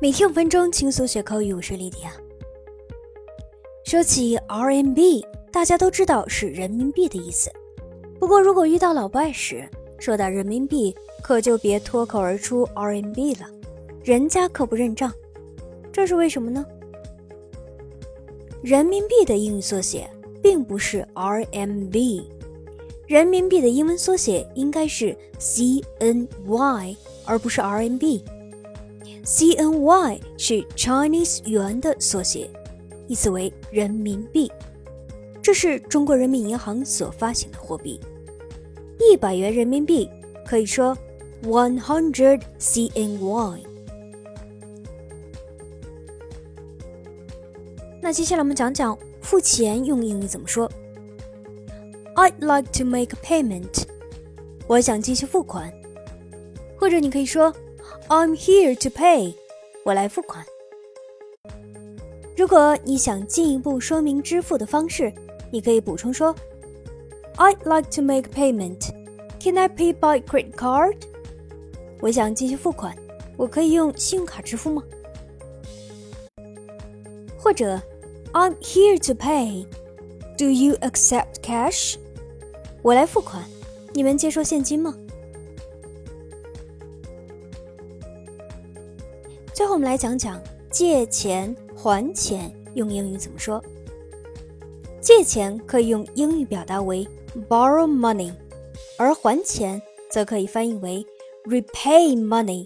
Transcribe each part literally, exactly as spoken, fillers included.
每天五分钟，轻松学口语，我是丽迪啊。说起 R M B， 大家都知道是人民币的意思。不过如果遇到老外时，说到人民币，可就别脱口而出 R M B 了，人家可不认账。这是为什么呢？人民币的英语缩写并不是 R M B， 人民币的英文缩写应该是 C N Y， 而不是 R M B。 C N Y 是 Chinese yuan 的缩写，意思为人民币。这是中国人民银行所发行的货币，一百元人民币可以说一百 C N Y。那接下来我们讲讲付钱用英语怎么说。 I'd like to make a payment， 我想继续付款。或者你可以说 I'm here to pay， 我来付款。如果你想进一步说明支付的方式，你可以补充说 I'd like to make a payment， Can I pay by credit card？ 我想继续付款，我可以用信用卡支付吗？或者 I'm here to pay， Do you accept cash？ 我来付款，你们接受现金吗？最后我们来讲讲借钱还钱用英语怎么说。借钱可以用英语表达为 borrow money， 而还钱则可以翻译为 repay money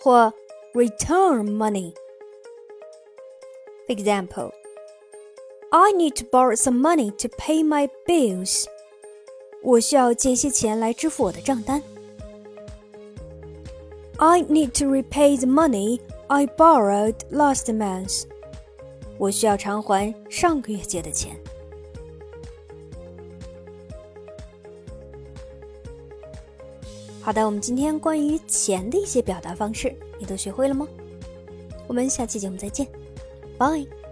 或 return money。For example, I need to borrow some money to pay my bills. 我需要借些钱来支付我的账单。 I need to repay the money I borrowed last month. 我需要偿还上个月借的钱。好的，我们今天关于钱的一些表达方式，你都学会了吗？我们下期节目再见。Bye.